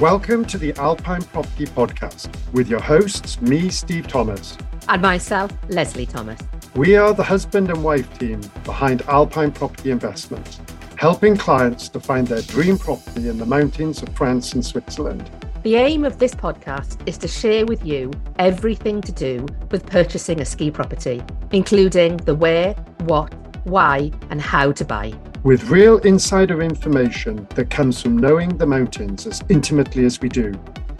Welcome to the Alpine Property Podcast with your hosts, me, Steve Thomas. And myself, Lesley Thomas. We are the husband and wife team behind Alpine Property Investments, helping clients to find their dream property in the mountains of France and Switzerland. The aim of this podcast is to share with you everything to do with purchasing a ski property, including the where, what, why, and how to buy. With real insider information that comes from knowing the mountains as intimately as we do.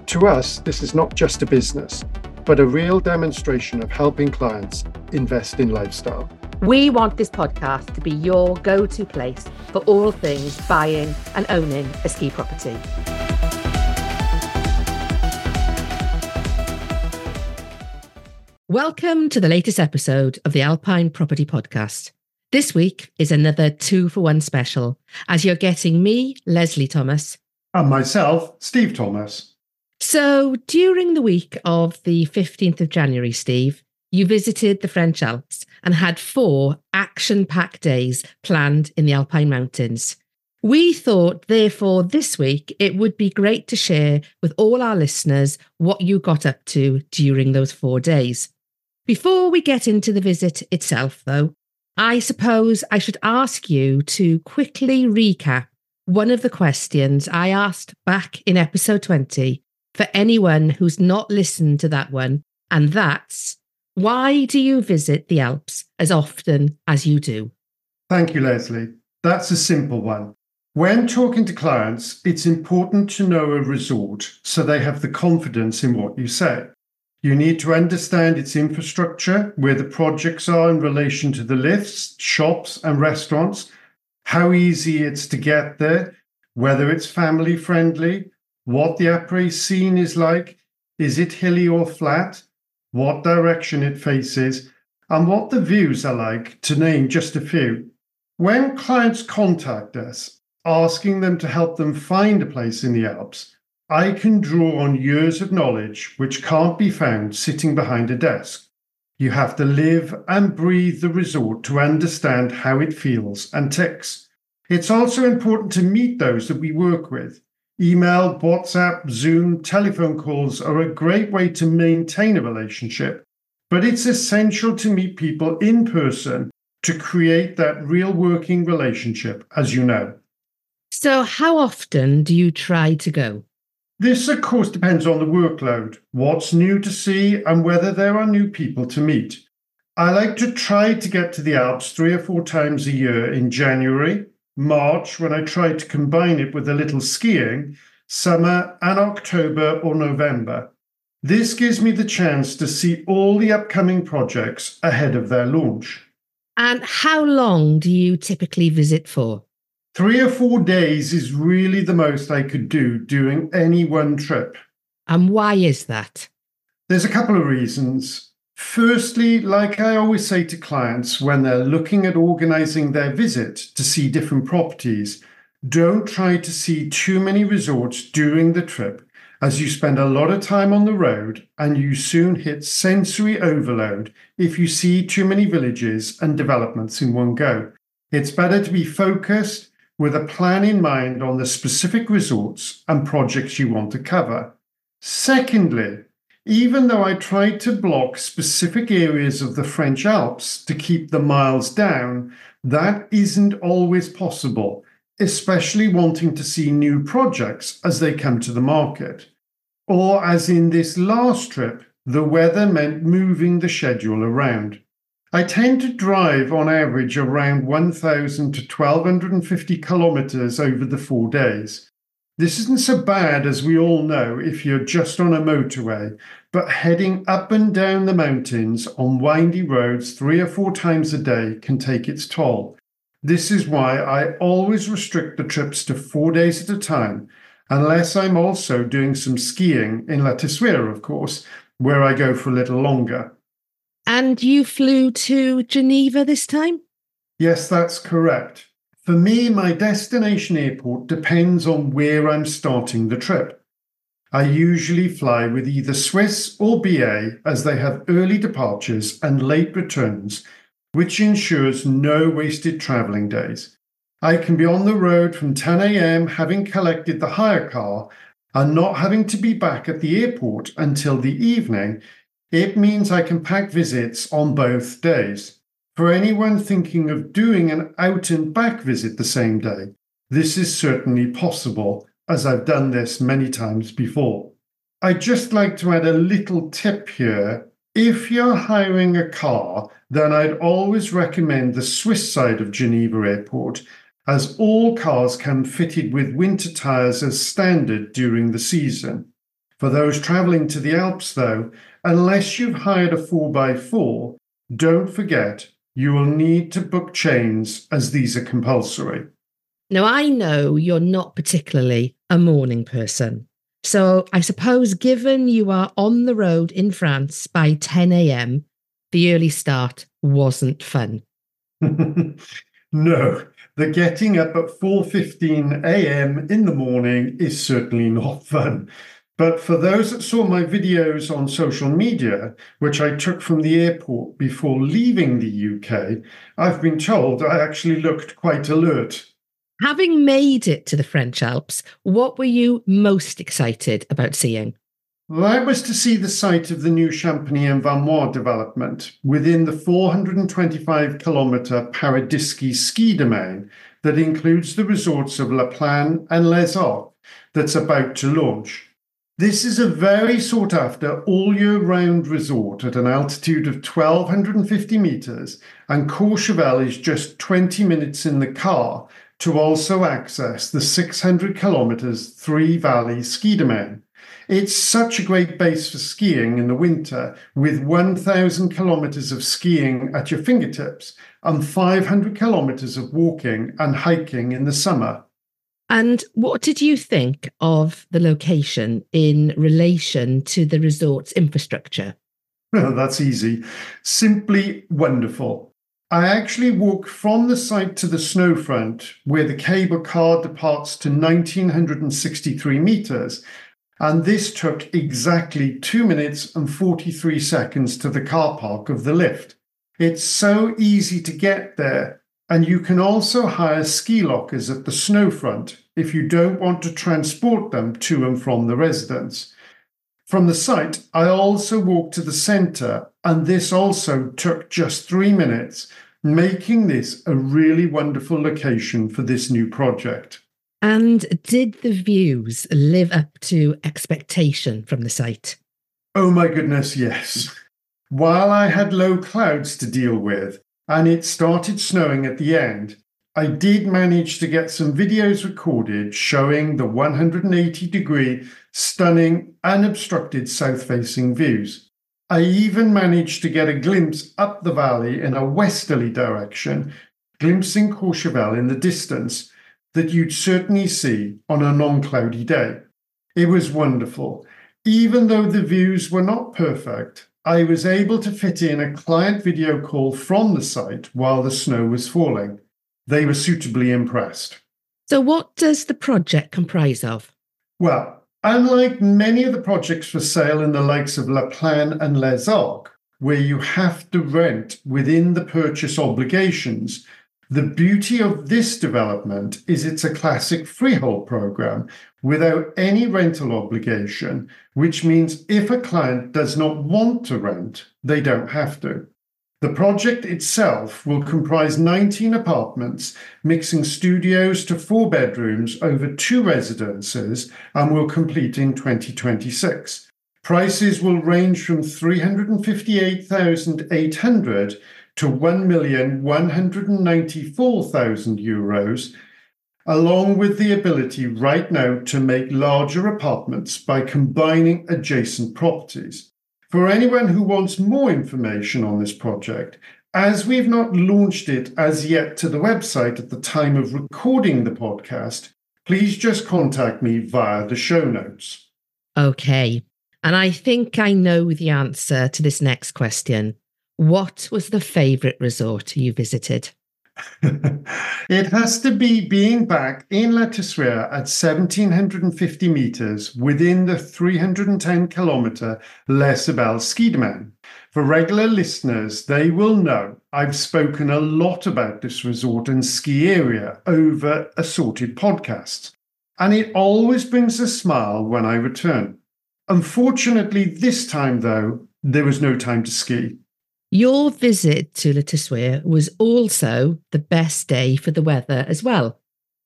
To us, this is not just a business, but a real demonstration of helping clients invest in lifestyle. We want this podcast to be your go-to place for all things buying and owning a ski property. Welcome to the latest episode of the Alpine Property Podcast. This week is another 2-for-1 special, as you're getting me, Lesley Thomas. And myself, Steve Thomas. So, during the week of the 15th of January, Steve, you visited the French Alps and had 4 action-packed days planned in the Alpine Mountains. We thought, therefore, this week it would be great to share with all our listeners what you got up to during those 4 days. Before we get into the visit itself, though, I suppose I should ask you to quickly recap one of the questions I asked back in episode 20 for anyone who's not listened to that one, and that's, why do you visit the Alps as often as you do? Thank you, Lesley. That's a simple one. When talking to clients, it's important to know a resort so they have the confidence in what you say. You need to understand its infrastructure, where the projects are in relation to the lifts, shops and restaurants, how easy it's to get there, whether it's family friendly, what the après scene is like, is it hilly or flat, what direction it faces, and what the views are like, to name just a few. When clients contact us, asking them to help them find a place in the Alps, I can draw on years of knowledge which can't be found sitting behind a desk. You have to live and breathe the resort to understand how it feels and ticks. It's also important to meet those that we work with. Email, WhatsApp, Zoom, telephone calls are a great way to maintain a relationship, but it's essential to meet people in person to create that real working relationship, as you know. So how often do you try to go? This, of course, depends on the workload, what's new to see, and whether there are new people to meet. I like to try to get to the Alps 3 or 4 times a year in January, March, when I try to combine it with a little skiing, summer, and October or November. This gives me the chance to see all the upcoming projects ahead of their launch. And how long do you typically visit for? 3 or 4 days is really the most I could do during any one trip. And why is that? There's a couple of reasons. Firstly, like I always say to clients when they're looking at organising their visit to see different properties, don't try to see too many resorts during the trip, as you spend a lot of time on the road and you soon hit sensory overload if you see too many villages and developments in one go. It's better to be focused with a plan in mind on the specific resorts and projects you want to cover. Secondly, even though I tried to block specific areas of the French Alps to keep the miles down, that isn't always possible, especially wanting to see new projects as they come to the market. Or as in this last trip, the weather meant moving the schedule around. I tend to drive on average around 1,000 to 1,250 kilometres over the 4 days. This isn't so bad, as we all know, if you're just on a motorway, but heading up and down the mountains on windy roads 3 or 4 times a day can take its toll. This is why I always restrict the trips to 4 days at a time, unless I'm also doing some skiing in La Toussuire, of course, where I go for a little longer. And you flew to Geneva this time? Yes, that's correct. For me, my destination airport depends on where I'm starting the trip. I usually fly with either Swiss or BA, as they have early departures and late returns, which ensures no wasted travelling days. I can be on the road from 10 a.m. having collected the hire car and not having to be back at the airport until the evening, it means I can pack visits on both days. For anyone thinking of doing an out-and-back visit the same day, this is certainly possible, as I've done this many times before. I'd just like to add a little tip here. If you're hiring a car, then I'd always recommend the Swiss side of Geneva Airport, as all cars come fitted with winter tyres as standard during the season. For those travelling to the Alps, though, unless you've hired a 4x4, don't forget you will need to book chains, as these are compulsory. Now, I know you're not particularly a morning person. So I suppose given you are on the road in France by 10 a.m., the early start wasn't fun. No, the getting up at 4:15 a.m. in the morning is certainly not fun. But for those that saw my videos on social media, which I took from the airport before leaving the UK, I've been told I actually looked quite alert. Having made it to the French Alps, what were you most excited about seeing? Well, I was to see the site of the new Champagny and Vallandry development within the 425-kilometre Paradiski ski domain that includes the resorts of La Plagne and Les Arcs that's about to launch. This is a very sought-after all-year-round resort at an altitude of 1,250 metres, and Courchevel is just 20 minutes in the car to also access the 600 kilometres Three Valleys ski domain. It's such a great base for skiing in the winter, with 1,000 kilometres of skiing at your fingertips and 500 kilometres of walking and hiking in the summer. And what did you think of the location in relation to the resort's infrastructure? Well, that's easy. Simply wonderful. I actually walk from the site to the snowfront, where the cable car departs to 1,963 metres, and this took exactly 2 minutes and 43 seconds to the car park of the lift. It's so easy to get there. And you can also hire ski lockers at the snowfront if you don't want to transport them to and from the residence. From the site, I also walked to the centre, and this also took just 3 minutes, making this a really wonderful location for this new project. And did the views live up to expectation from the site? Oh my goodness, yes. While I had low clouds to deal with, and it started snowing at the end, I did manage to get some videos recorded showing the 180-degree, stunning, unobstructed south-facing views. I even managed to get a glimpse up the valley in a westerly direction, glimpsing Courchevel in the distance, that you'd certainly see on a non-cloudy day. It was wonderful. Even though the views were not perfect, I was able to fit in a client video call from the site while the snow was falling. They were suitably impressed. So what does the project comprise of? Well, unlike many of the projects for sale in the likes of La Plagne and Les Arcs, where you have to rent within the purchase obligations, the beauty of this development is it's a classic freehold program without any rental obligation, which means if a client does not want to rent, they don't have to. The project itself will comprise 19 apartments, mixing studios to 4 bedrooms over 2 residences, and will complete in 2026. Prices will range from €358,800 to €1,194,000, along with the ability right now to make larger apartments by combining adjacent properties. For anyone who wants more information on this project, as we've not launched it as yet to the website at the time of recording the podcast, please just contact me via the show notes. Okay, and I think I know the answer to this next question. What was the favourite resort you visited? It has to be being back in La Toussuire at 1,750 metres within the 310-kilometre Les Sybelles ski domain. For regular listeners, they will know I've spoken a lot about this resort and ski area over assorted podcasts. and it always brings a smile when I return. Unfortunately, this time, though, there was no time to ski. Your visit to La Toussuire was also the best day for the weather as well.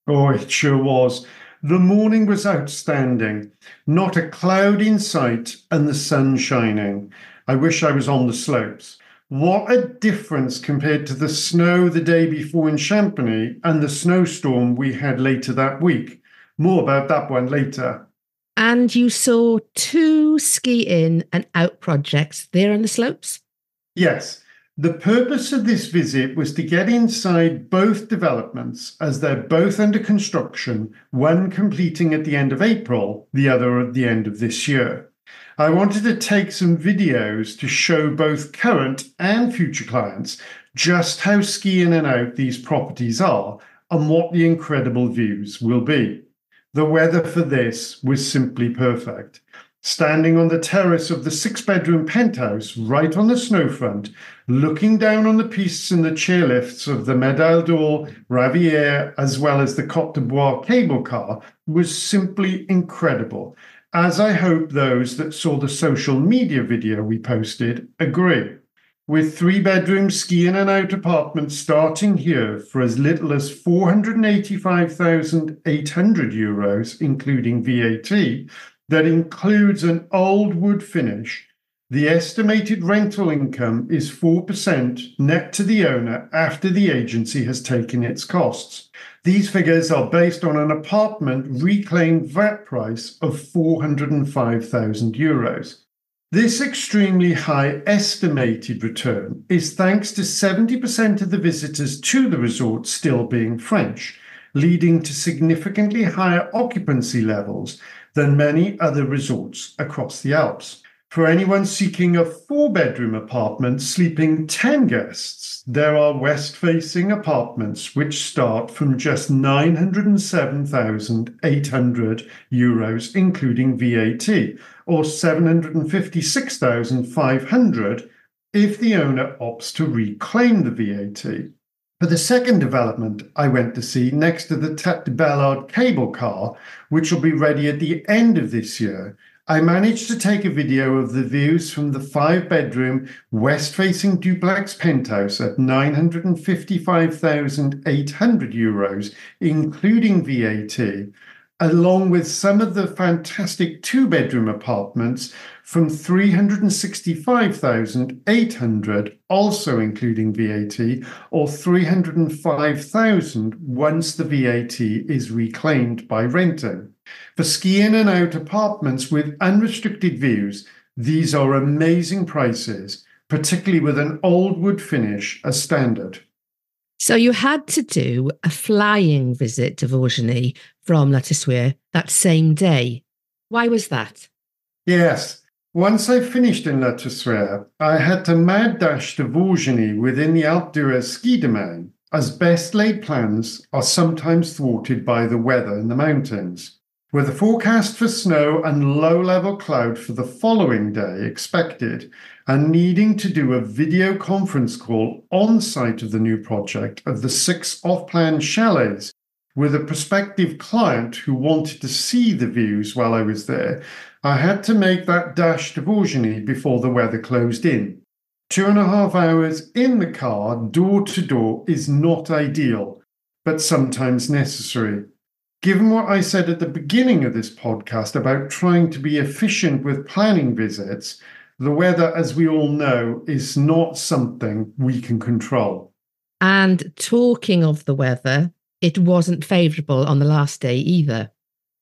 Oh, it sure was. The morning was outstanding, not a cloud in sight and the sun shining. I wish I was on the slopes. What a difference compared to the snow the day before in Champagny and the snowstorm we had later that week. More about that one later. And you saw two ski-in and out projects there on the slopes? Yes. The purpose of this visit was to get inside both developments as they're both under construction, one completing at the end of April, the other at the end of this year. I wanted to take some videos to show both current and future clients just how ski in and out these properties are and what the incredible views will be. The weather for this was simply perfect. Standing on the terrace of the six-bedroom penthouse right on the snowfront, looking down on the pistes and the chairlifts of the Médaille d'Or, Ravier, as well as the Côte de Bois cable car, was simply incredible, as I hope those that saw the social media video we posted agree. With three-bedroom ski-in-and-out apartments starting here for as little as €485,800, including VAT, that includes an old wood finish. The estimated rental income is 4% net to the owner after the agency has taken its costs. These figures are based on an apartment reclaimed VAT price of €405,000. This extremely high estimated return is thanks to 70% of the visitors to the resort still being French, leading to significantly higher occupancy levels than many other resorts across the Alps. For anyone seeking a four-bedroom apartment sleeping 10 guests, there are west-facing apartments which start from just €907,800, including VAT, or €756,500 if the owner opts to reclaim the VAT. For the second development I went to see next to the Tate de Bellard cable car, which will be ready at the end of this year, I managed to take a video of the views from the five-bedroom west-facing duplex penthouse at €955,800, including VAT, along with some of the fantastic two-bedroom apartments from €365,800, also including VAT, or €305,000 once the VAT is reclaimed by renting. For ski-in-and-out apartments with unrestricted views, these are amazing prices, particularly with an old wood finish as standard. So you had to do a flying visit to Vaujany from La Toussuire that same day. Why was that? Yes. Once I finished in La Toussuire, I had to mad dash to Vaujany within the Alpe d'Huez ski domain, as best laid plans are sometimes thwarted by the weather in the mountains. With a forecast for snow and low-level cloud for the following day expected, and needing to do a video conference call on site of the new project of the six off-plan chalets with a prospective client who wanted to see the views while I was there, I had to make that dash to Vaujany before the weather closed in. 2.5 hours in the car, door to door, is not ideal, but sometimes necessary. Given what I said at the beginning of this podcast about trying to be efficient with planning visits, the weather, as we all know, is not something we can control. And talking of the weather, it wasn't favourable on the last day either.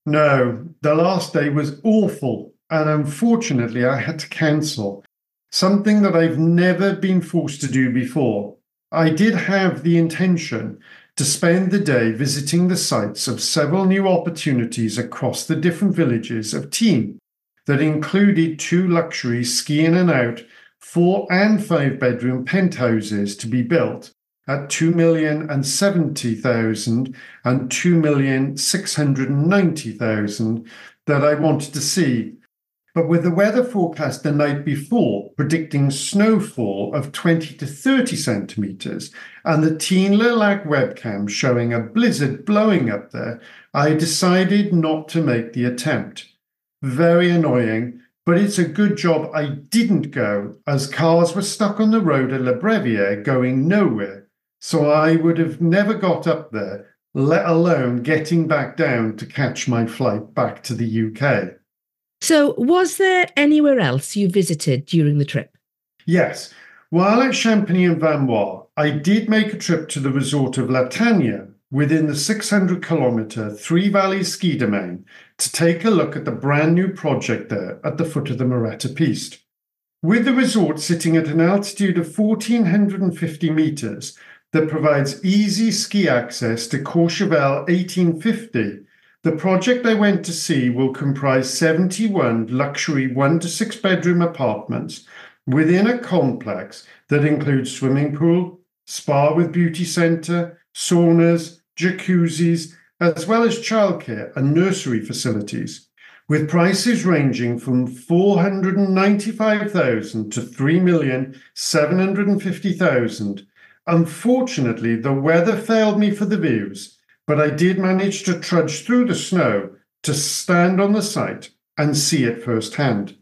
No, the last day was awful, and unfortunately I had to cancel, something that I've never been forced to do before. I did have the intention to spend the day visiting the sites of several new opportunities across the different villages of Tignes that included two luxury ski-in-and-out 4- and 5-bedroom penthouses to be built at $2,070,000 and $2,690,000 that I wanted to see. but with the weather forecast the night before predicting snowfall of 20 to 30 centimetres and the Tignes-le-Lac webcam showing a blizzard blowing up there, I decided not to make the attempt. Very annoying, but it's a good job I didn't go, as cars were stuck on the road at Le Brevier going nowhere, so I would have never got up there, let alone getting back down to catch my flight back to the UK. So was there anywhere else you visited during the trip? Yes. While at Champagny and Vallandry, I did make a trip to the resort of La Tania within the 600-kilometre Three Valleys ski domain to take a look at the brand new project there at the foot of the Moretta Piste. With the resort sitting at an altitude of 1,450 metres that provides easy ski access to Courchevel 1850, the project I went to see will comprise 71 luxury 1 to 6 bedroom apartments within a complex that includes swimming pool, spa with beauty centre, saunas, jacuzzis, as well as childcare and nursery facilities, with prices ranging from $495,000 to $3,750,000. Unfortunately, the weather failed me for the views, but I did manage to trudge through the snow to stand on the site and see it firsthand.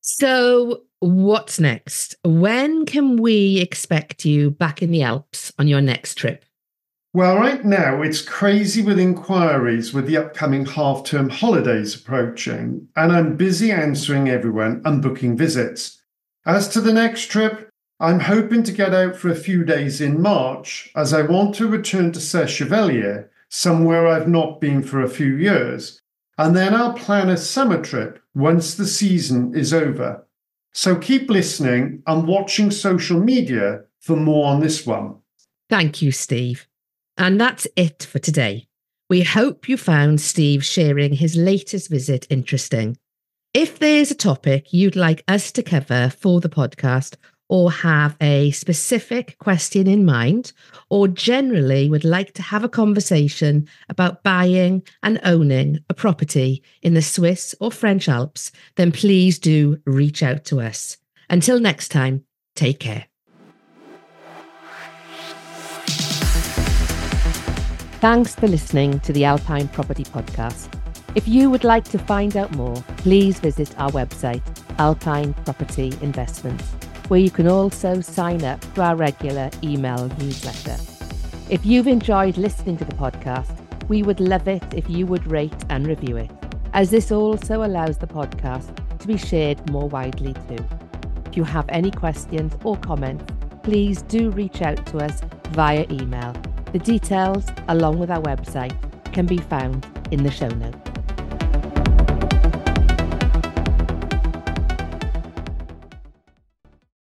So what's next? When can we expect you back in the Alps on your next trip? Well, right now, it's crazy with inquiries with the upcoming half-term holidays approaching, and I'm busy answering everyone and booking visits. As to the next trip, I'm hoping to get out for a few days in March, as I want to return to Serre Chevalier, somewhere I've not been for a few years, and then I'll plan a summer trip once the season is over. So keep listening and watching social media for more on this one. Thank you, Steve. And that's it for today. We hope you found Steve sharing his latest visit interesting. If there's a topic you'd like us to cover for the podcast, or have a specific question in mind, or generally would like to have a conversation about buying and owning a property in the Swiss or French Alps, then please do reach out to us. Until next time, take care. Thanks for listening to the Alpine Property Podcast. If you would like to find out more, please visit our website, Alpine Property Investments, where you can also sign up to our regular email newsletter. If you've enjoyed listening to the podcast, we would love it if you would rate and review it, as this also allows the podcast to be shared more widely too. If you have any questions or comments, please do reach out to us via email. The details, along with our website, can be found in the show notes.